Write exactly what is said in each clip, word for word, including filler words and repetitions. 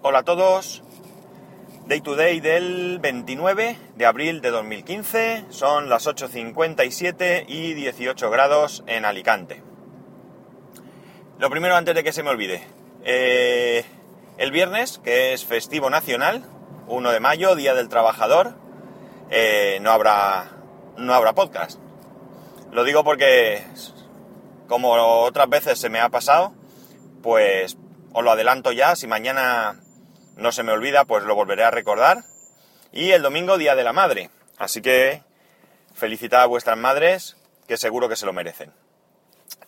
Hola a todos, Day to Day del veintinueve de abril de dos mil quince, son las ocho cincuenta y siete y dieciocho grados en Alicante. Lo primero, antes de que se me olvide, eh, el viernes, que es festivo nacional, primero de mayo, Día del Trabajador, eh, no habrá, no habrá podcast. Lo digo porque, como otras veces se me ha pasado, pues os lo adelanto ya, si mañana no se me olvida, pues lo volveré a recordar. Y el domingo, Día de la Madre. Así que felicitad a vuestras madres, que seguro que se lo merecen.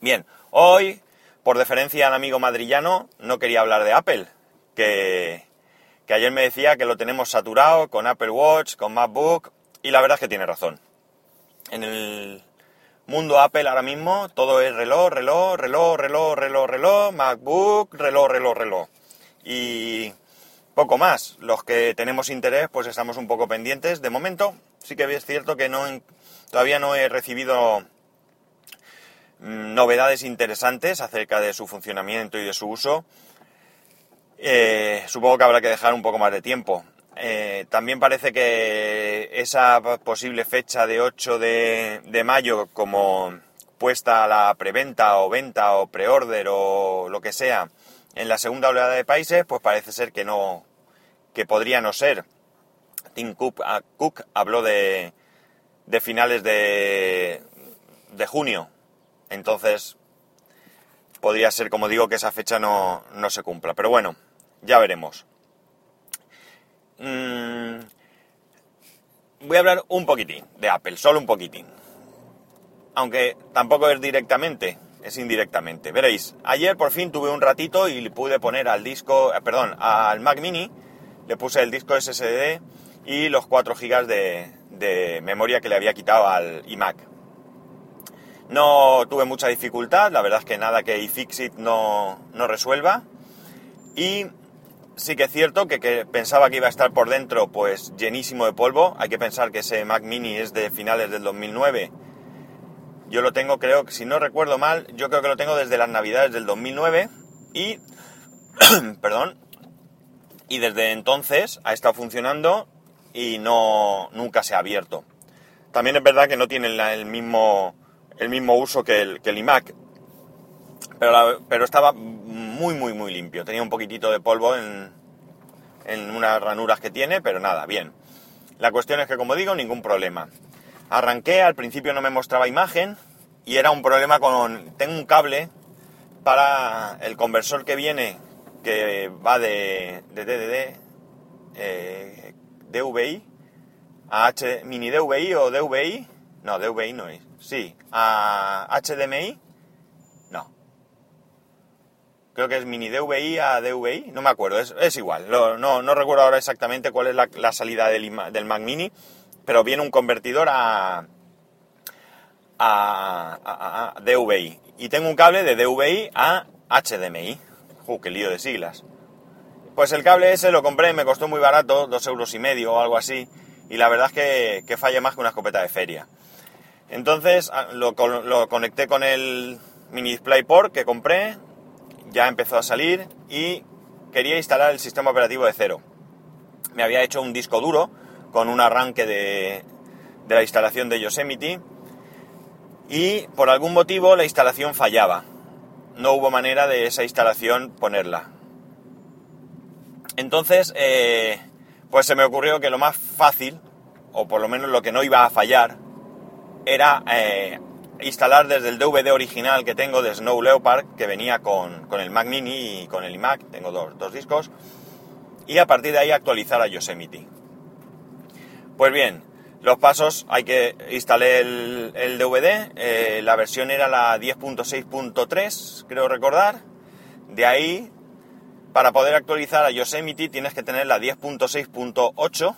Bien, hoy, por deferencia al amigo madrillano, no quería hablar de Apple, que, que ayer me decía que lo tenemos saturado con Apple Watch, con MacBook, y la verdad es que tiene razón. En el mundo Apple ahora mismo todo es reloj, reloj, reloj, reloj, reloj, reloj, MacBook, reloj, reloj, reloj. Y poco más. Los que tenemos interés, pues estamos un poco pendientes. De momento, sí que es cierto que no todavía no he recibido novedades interesantes acerca de su funcionamiento y de su uso. Eh, supongo que habrá que dejar un poco más de tiempo. Eh, también parece que esa posible fecha de ocho de mayo, como puesta a la preventa o venta o preorder o lo que sea, en la segunda oleada de países, pues parece ser que no, que podría no ser. Tim Cook, a, Cook habló de, de finales de, de junio, entonces podría ser, como digo, que esa fecha no, no se cumpla, pero bueno, ya veremos. Mm, voy a hablar un poquitín de Apple, solo un poquitín, aunque tampoco es directamente, es indirectamente. Veréis, ayer por fin tuve un ratito y le pude poner al disco, perdón, al Mac Mini, le puse el disco ese ese de y los cuatro gigas de, de memoria que le había quitado al iMac. No tuve mucha dificultad, la verdad es que nada que iFixit no, no resuelva. Y sí que es cierto que, que pensaba que iba a estar por dentro pues llenísimo de polvo. Hay que pensar que ese Mac Mini es de finales del dos mil nueve. Yo lo tengo, creo, que si no recuerdo mal, yo creo que lo tengo desde las navidades del dos mil nueve y, perdón, y desde entonces ha estado funcionando y no nunca se ha abierto. También es verdad que no tiene el mismo, el mismo uso que el, que el iMac, pero, la, pero estaba muy, muy, muy limpio. Tenía un poquitito de polvo en, en unas ranuras que tiene, pero nada, bien. La cuestión es que, como digo, ningún problema. Arranqué, al principio no me mostraba imagen y era un problema con... Tengo un cable para el conversor que viene, que va de, de, de, de, de eh, D V I a H, Mini D V I o D V I, no, D V I no es, sí, a H D M I, no, creo que es Mini D V I a D V I, no me acuerdo, es, es igual, no, no, no recuerdo ahora exactamente cuál es la, la salida del, del Mac Mini, pero viene un convertidor a, a, a, a D V I. Y tengo un cable de D V I a H D M I. ¡Uh, qué lío de siglas! Pues el cable ese lo compré, me costó muy barato, dos euros y medio o algo así. Y la verdad es que, que falla más que una escopeta de feria. Entonces lo, lo conecté con el Mini DisplayPort que compré. Ya empezó a salir y quería instalar el sistema operativo de cero. Me había hecho un disco duro con un arranque de, de la instalación de Yosemite y por algún motivo la instalación fallaba. No hubo manera de esa instalación ponerla. Entonces, eh, pues se me ocurrió que lo más fácil, o por lo menos lo que no iba a fallar, era eh, instalar desde el D V D original que tengo de Snow Leopard, que venía con, con el Mac Mini y con el iMac, tengo dos, dos discos, y a partir de ahí actualizar a Yosemite. Pues bien, los pasos, hay que instalar el, el D V D, eh, la versión era la diez punto seis punto tres, creo recordar. De ahí, para poder actualizar a Yosemite tienes que tener la diez punto seis punto ocho,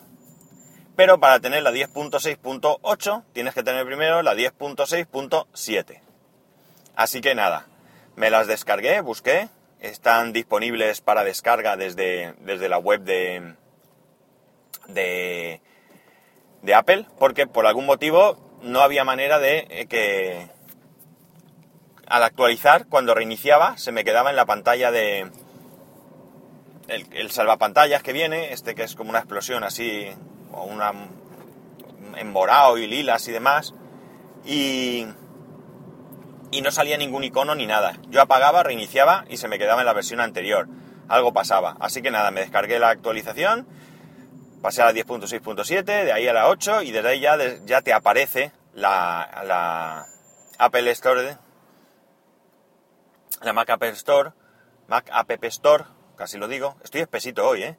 pero para tener la diez punto seis punto ocho tienes que tener primero la diez punto seis punto siete. Así que nada, me las descargué, busqué, están disponibles para descarga desde, desde la web de... de de Apple, porque por algún motivo no había manera de eh, que al actualizar, cuando reiniciaba, se me quedaba en la pantalla de el, el salvapantallas que viene, este que es como una explosión así, o una en morado y lilas y demás, y, y no salía ningún icono ni nada. Yo apagaba, reiniciaba y se me quedaba en la versión anterior. Algo pasaba. Así que nada, me descargué la actualización, pasé a la diez punto seis punto siete, de ahí a la ocho, y desde ahí ya, ya te aparece la, la Apple Store, la Mac App Store, Mac App Store, casi lo digo, estoy espesito hoy, ¿eh?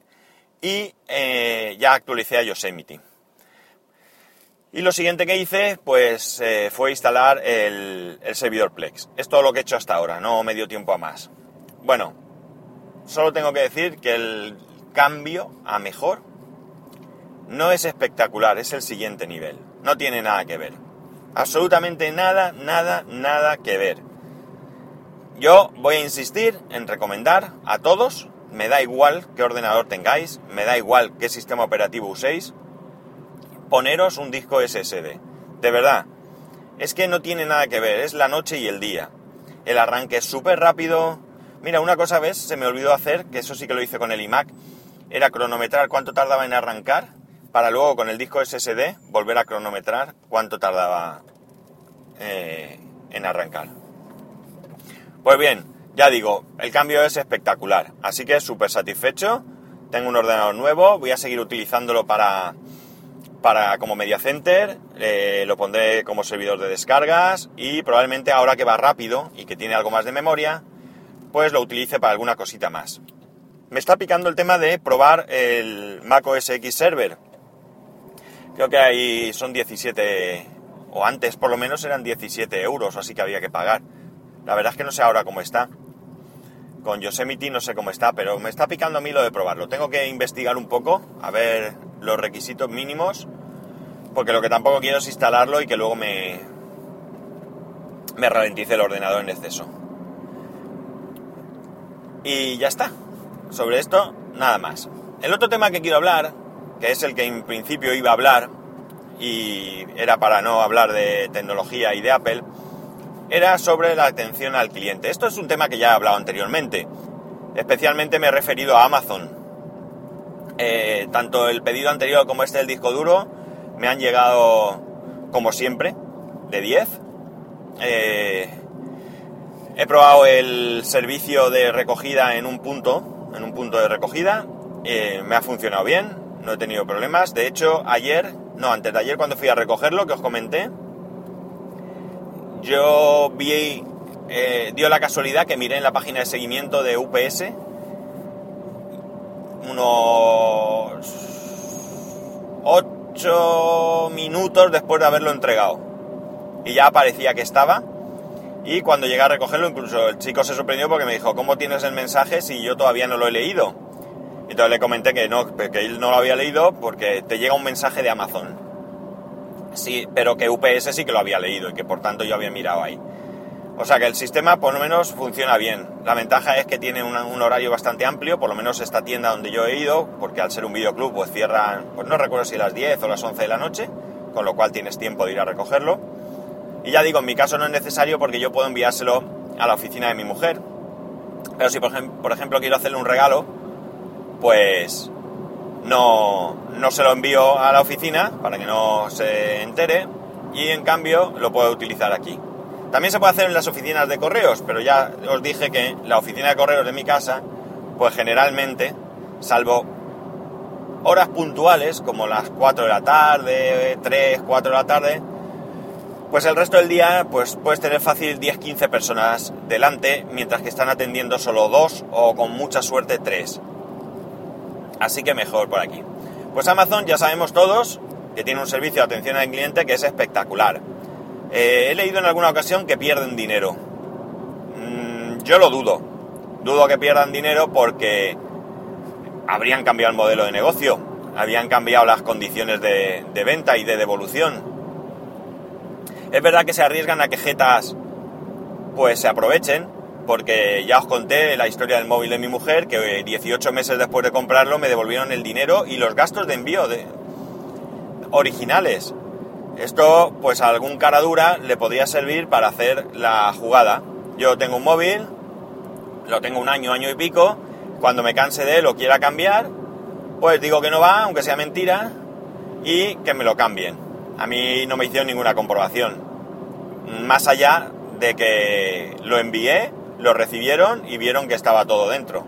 Y eh, ya actualicé a Yosemite. Y lo siguiente que hice, pues, eh, fue instalar el, el servidor Plex. Es todo lo que he hecho hasta ahora, no me dio tiempo a más. Bueno, solo tengo que decir que el cambio a mejor no es espectacular, es el siguiente nivel. No tiene nada que ver. Absolutamente nada, nada, nada que ver. Yo voy a insistir en recomendar a todos, me da igual qué ordenador tengáis, me da igual qué sistema operativo uséis, poneros un disco ese ese de. De verdad, es que no tiene nada que ver, es la noche y el día. El arranque es súper rápido. Mira, una cosa, ¿ves? Se me olvidó hacer, que eso sí que lo hice con el iMac, era cronometrar cuánto tardaba en arrancar, para luego con el disco ese ese de volver a cronometrar cuánto tardaba eh, en arrancar. Pues bien, ya digo, el cambio es espectacular, así que súper satisfecho. Tengo un ordenador nuevo, voy a seguir utilizándolo para... para como media center, eh, lo pondré como servidor de descargas y probablemente ahora que va rápido y que tiene algo más de memoria, pues lo utilice para alguna cosita más. Me está picando el tema de probar el Mac O S X Server. Creo que ahí son diecisiete, o antes por lo menos eran diecisiete euros, así que había que pagar. La verdad es que no sé ahora cómo está. Con Yosemite no sé cómo está, pero me está picando a mí lo de probarlo. Tengo que investigar un poco, a ver los requisitos mínimos, porque lo que tampoco quiero es instalarlo y que luego me me ralentice el ordenador en exceso. Y ya está, sobre esto nada más. El otro tema que quiero hablar, que es el que en principio iba a hablar y era para no hablar de tecnología y de Apple, era sobre la atención al cliente. Esto es un tema que ya he hablado anteriormente, especialmente me he referido a Amazon. Eh, tanto el pedido anterior como este del disco duro me han llegado como siempre de diez. Eh, he probado el servicio de recogida en un punto en un punto de recogida, eh, me ha funcionado bien, no he tenido problemas. De hecho, ayer, no, antes de ayer, cuando fui a recogerlo, que os comenté, yo vi eh, dio la casualidad que miré en la página de seguimiento de U P S unos ocho minutos después de haberlo entregado, y ya parecía que estaba. Y cuando llegué a recogerlo, incluso el chico se sorprendió porque me dijo: ¿cómo tienes el mensaje si yo todavía no lo he leído? Entonces le comenté que no, que él no lo había leído porque te llega un mensaje de Amazon, sí, pero que U P S sí que lo había leído y que por tanto yo había mirado ahí. O sea que el sistema por lo menos funciona bien. La ventaja es que tiene una, un horario bastante amplio, por lo menos esta tienda donde yo he ido, porque al ser un videoclub pues cierran, pues no recuerdo si las diez o las once de la noche, con lo cual tienes tiempo de ir a recogerlo. Y ya digo, en mi caso no es necesario porque yo puedo enviárselo a la oficina de mi mujer. Pero si por, ejem- por ejemplo quiero hacerle un regalo, pues no, no se lo envío a la oficina para que no se entere, y en cambio lo puedo utilizar aquí. También se puede hacer en las oficinas de correos, pero ya os dije que la oficina de correos de mi casa, pues generalmente, salvo horas puntuales, como las cuatro de la tarde, tres, cuatro de la tarde, pues el resto del día pues puedes tener fácil diez, quince personas delante, mientras que están atendiendo solo dos o con mucha suerte tres. Así que mejor por aquí. Pues Amazon, ya sabemos todos, que tiene un servicio de atención al cliente que es espectacular. Eh, he leído en alguna ocasión que pierden dinero. Mm, yo lo dudo. Dudo que pierdan dinero porque habrían cambiado el modelo de negocio, habrían cambiado las condiciones de, de venta y de devolución. Es verdad que se arriesgan a que jetas pues se aprovechen, porque ya os conté la historia del móvil de mi mujer, que dieciocho meses después de comprarlo me devolvieron el dinero y los gastos de envío de, originales. Esto, pues a algún cara dura le podría servir para hacer la jugada. Yo tengo un móvil, lo tengo un año, año y pico, cuando me canse de él o quiera cambiar, pues digo que no va, aunque sea mentira, y que me lo cambien. A mí no me hicieron ninguna comprobación, más allá de que lo envié, lo recibieron y vieron que estaba todo dentro,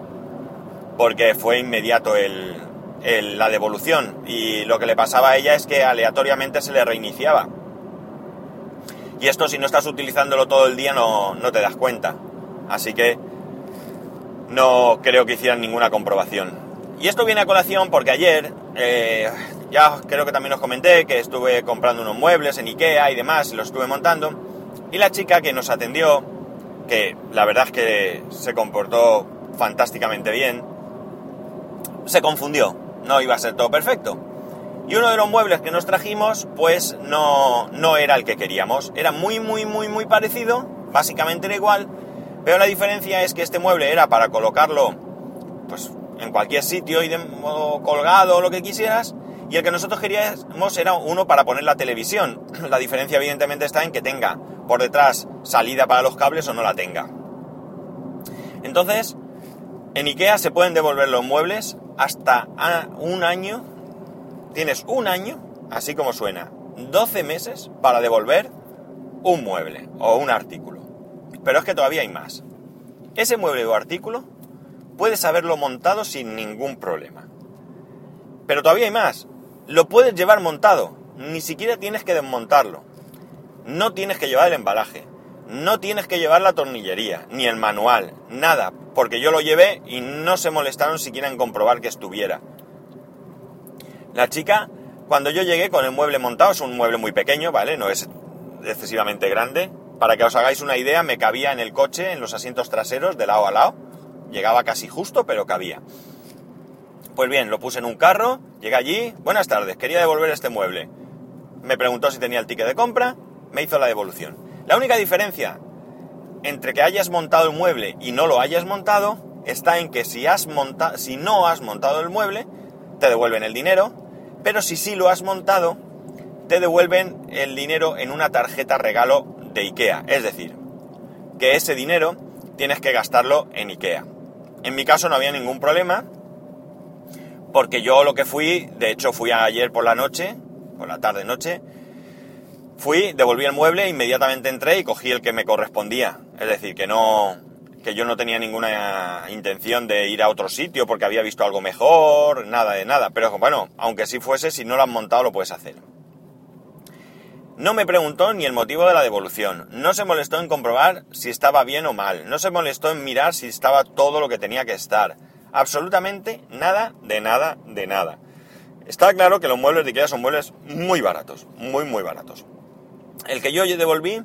porque fue inmediato el, el, la devolución, y lo que le pasaba a ella es que aleatoriamente se le reiniciaba. Y esto, si no estás utilizándolo todo el día, no, no te das cuenta. Así que no creo que hicieran ninguna comprobación. Y esto viene a colación porque ayer, eh, ya creo que también os comenté que estuve comprando unos muebles en Ikea y demás, y los estuve montando. Y la chica que nos atendió, que la verdad es que se comportó fantásticamente bien, se confundió. No iba a ser todo perfecto. Y uno de los muebles que nos trajimos, pues no, no era el que queríamos. Era muy, muy, muy, muy parecido. Básicamente era igual. Pero la diferencia es que este mueble era para colocarlo, pues, en cualquier sitio y de modo colgado o lo que quisieras. Y el que nosotros queríamos era uno para poner la televisión. La diferencia, evidentemente, está en que tenga por detrás salida para los cables o no la tenga. Entonces, en IKEA se pueden devolver los muebles hasta un año. Tienes un año, así como suena, doce meses para devolver un mueble o un artículo. Pero es que todavía hay más. Ese mueble o artículo puedes haberlo montado sin ningún problema. Pero todavía hay más. Lo puedes llevar montado. Ni siquiera tienes que desmontarlo. No tienes que llevar el embalaje. No tienes que llevar la tornillería, ni el manual, nada. Porque yo lo llevé y no se molestaron siquiera en comprobar que estuviera. La chica, cuando yo llegué con el mueble montado, es un mueble muy pequeño, ¿vale? No es excesivamente grande. Para que os hagáis una idea, me cabía en el coche, en los asientos traseros, de lado a lado. Llegaba casi justo, pero cabía. Pues bien, lo puse en un carro, llegué allí, buenas tardes, quería devolver este mueble. Me preguntó si tenía el ticket de compra, me hizo la devolución. La única diferencia entre que hayas montado el mueble y no lo hayas montado, está en que si, has monta- si no has montado el mueble, te devuelven el dinero. Pero si sí lo has montado, te devuelven el dinero en una tarjeta regalo de IKEA. Es decir, que ese dinero tienes que gastarlo en IKEA. En mi caso no había ningún problema, porque yo lo que fui, de hecho fui ayer por la noche, por la tarde-noche, fui, devolví el mueble, inmediatamente entré y cogí el que me correspondía. Es decir, que no, que yo no tenía ninguna intención de ir a otro sitio porque había visto algo mejor, nada de nada. Pero bueno, aunque sí fuese, si no lo has montado lo puedes hacer. No me preguntó ni el motivo de la devolución. No se molestó en comprobar si estaba bien o mal. No se molestó en mirar si estaba todo lo que tenía que estar. Absolutamente nada, de nada, de nada. Está claro que los muebles de Ikea son muebles muy baratos. Muy, muy baratos. El que yo devolví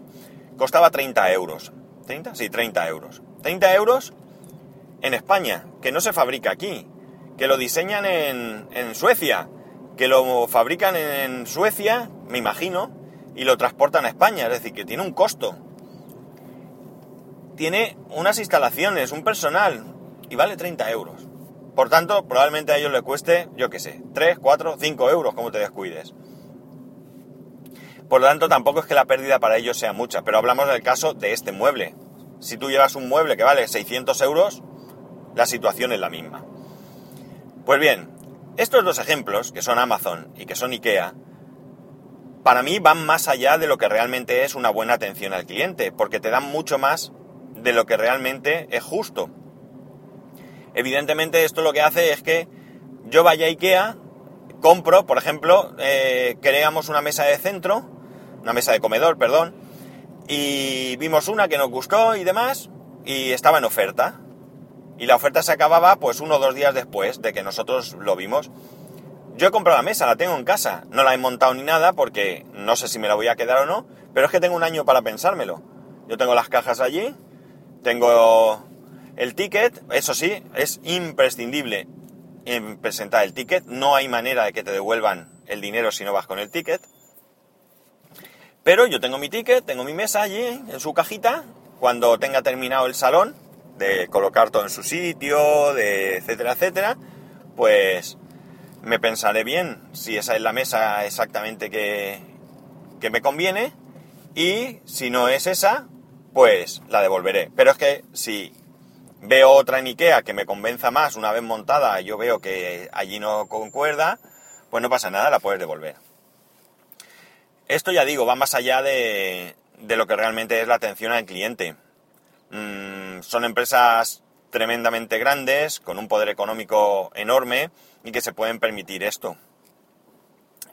costaba treinta euros. ¿treinta? Sí, treinta euros. treinta euros en España, que no se fabrica aquí, que lo diseñan en, en Suecia, que lo fabrican en Suecia, me imagino, y lo transportan a España, es decir, que tiene un costo. Tiene unas instalaciones, un personal, y vale treinta euros. Por tanto, probablemente a ellos les cueste, yo qué sé, tres, cuatro, cinco euros, como te descuides. Por lo tanto, tampoco es que la pérdida para ellos sea mucha, pero hablamos del caso de este mueble. Si tú llevas un mueble que vale seiscientos euros, la situación es la misma. Pues bien, estos dos ejemplos, que son Amazon y que son IKEA, para mí van más allá de lo que realmente es una buena atención al cliente, porque te dan mucho más de lo que realmente es justo. Evidentemente, esto lo que hace es que yo vaya a IKEA, compro, por ejemplo, eh, creamos una mesa de centro, una mesa de comedor, perdón, y vimos una que nos gustó y demás, y estaba en oferta. Y la oferta se acababa pues uno o dos días después de que nosotros lo vimos. Yo he comprado la mesa, la tengo en casa, no la he montado ni nada porque no sé si me la voy a quedar o no, pero es que tengo un año para pensármelo. Yo tengo las cajas allí, tengo el ticket, eso sí, es imprescindible presentar el ticket, no hay manera de que te devuelvan el dinero si no vas con el ticket. Pero yo tengo mi ticket, tengo mi mesa allí, en su cajita, cuando tenga terminado el salón, de colocar todo en su sitio, de etcétera, etcétera, pues me pensaré bien si esa es la mesa exactamente que, que me conviene, y si no es esa, pues la devolveré. Pero es que si Veo otra en Ikea que me convenza más una vez montada, yo veo que allí no concuerda, pues no pasa nada, la puedes devolver. Esto, ya digo, va más allá de, de lo que realmente es la atención al cliente. Mm, son empresas tremendamente grandes, con un poder económico enorme y que se pueden permitir esto.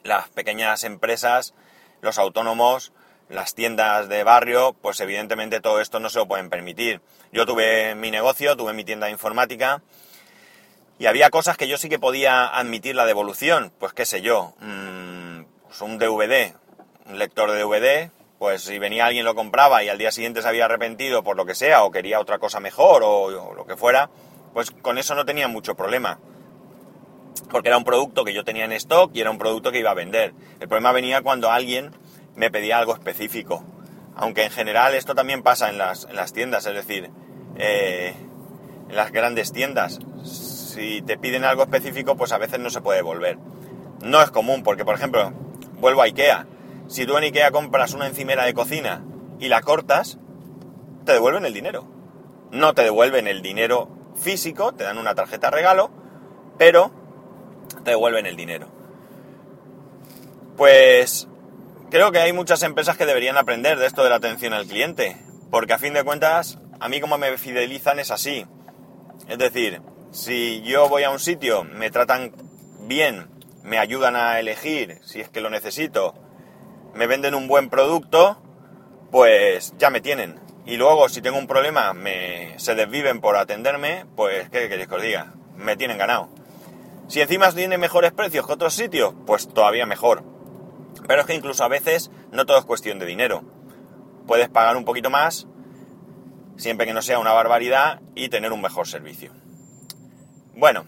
Las pequeñas empresas, los autónomos, las tiendas de barrio, pues evidentemente todo esto no se lo pueden permitir. Yo tuve mi negocio, tuve mi tienda de informática y había cosas que yo sí que podía admitir la devolución. Pues qué sé yo, mmm, pues un D V D, un lector de D V D, pues si venía alguien lo compraba y al día siguiente se había arrepentido por lo que sea o quería otra cosa mejor o, o lo que fuera, pues con eso no tenía mucho problema. Porque era un producto que yo tenía en stock y era un producto que iba a vender. El problema venía cuando alguien me pedía algo específico, aunque en general esto también pasa en las, en las tiendas, es decir, eh, en las grandes tiendas, si te piden algo específico, pues a veces no se puede devolver. No es común, porque por ejemplo, vuelvo a Ikea, si tú en Ikea compras una encimera de cocina y la cortas, te devuelven el dinero. No te devuelven el dinero físico, te dan una tarjeta regalo, pero te devuelven el dinero. Pues creo que hay muchas empresas que deberían aprender de esto de la atención al cliente, porque a fin de cuentas, a mí como me fidelizan es así. Es decir, si yo voy a un sitio, me tratan bien, me ayudan a elegir si es que lo necesito, me venden un buen producto, pues ya me tienen. Y luego, si tengo un problema, me se desviven por atenderme, pues ¿qué queréis que os diga? Me tienen ganado. Si encima tienen mejores precios que otros sitios, pues todavía mejor. Pero es que incluso a veces no todo es cuestión de dinero. Puedes pagar un poquito más, siempre que no sea una barbaridad, y tener un mejor servicio. Bueno,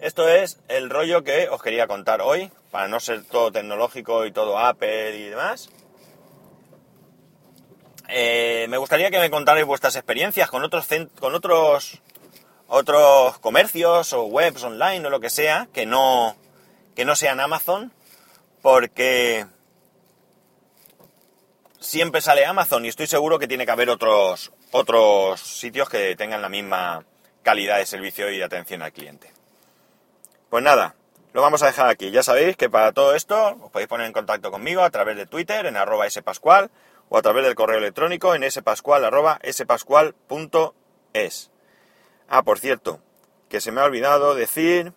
esto es el rollo que os quería contar hoy, para no ser todo tecnológico y todo Apple y demás. Eh, me gustaría que me contarais vuestras experiencias con otros cent- con otros, otros comercios o webs online o lo que sea, que no, que no sean Amazon. Porque siempre sale Amazon y estoy seguro que tiene que haber otros, otros sitios que tengan la misma calidad de servicio y de atención al cliente. Pues nada, lo vamos a dejar aquí. Ya sabéis que para todo esto os podéis poner en contacto conmigo a través de Twitter en arroba spascual o a través del correo electrónico en spascual arroba spascual.es. Ah, por cierto, que se me ha olvidado decir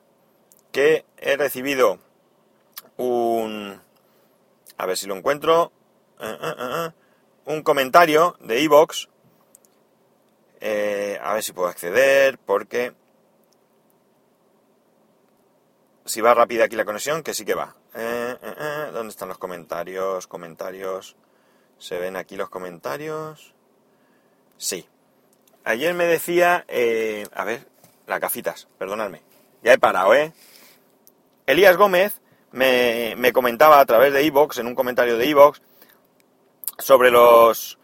que he recibido un, a ver si lo encuentro, uh, uh, uh, un comentario de iVoox, eh, a ver si puedo acceder, porque si va rápida aquí la conexión, que sí que va. Uh, uh, uh, ¿dónde están los comentarios? Comentarios, ¿se ven aquí los comentarios? Sí, ayer me decía, eh, a ver, las gafitas, perdonadme, ya he parado, ¿eh? Elías Gómez, Me, me comentaba a través de iVoox, en un comentario de iVoox, sobre los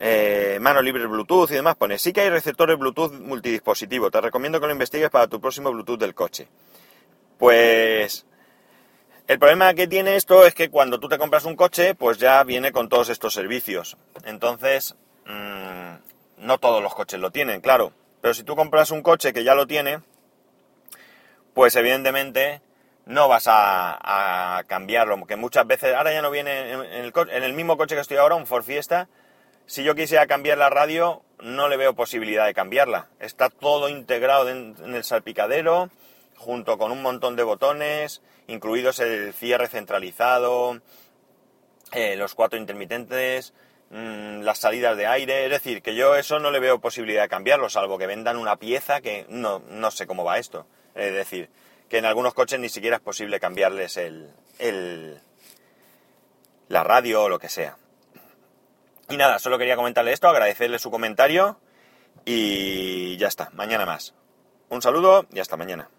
eh, manos libres Bluetooth y demás. Pone, sí que hay receptores Bluetooth multidispositivo, te recomiendo que lo investigues para tu próximo Bluetooth del coche. Pues el problema que tiene esto es que cuando tú te compras un coche, pues ya viene con todos estos servicios. Entonces, mmm, no todos los coches lo tienen, claro. Pero si tú compras un coche que ya lo tiene, pues evidentemente no vas a, a cambiarlo, que muchas veces, ahora ya no viene en, en, el co- en el mismo coche que estoy ahora, un Ford Fiesta, si yo quisiera cambiar la radio, no le veo posibilidad de cambiarla, está todo integrado en, en el salpicadero, junto con un montón de botones, incluidos el cierre centralizado, eh, los cuatro intermitentes, mmm, las salidas de aire, es decir, que yo eso no le veo posibilidad de cambiarlo, salvo que vendan una pieza que no, no sé cómo va esto, es decir, que en algunos coches ni siquiera es posible cambiarles el, el la radio o lo que sea. Y nada, solo quería comentarle esto, agradecerle su comentario y ya está, mañana más. Un saludo y hasta mañana.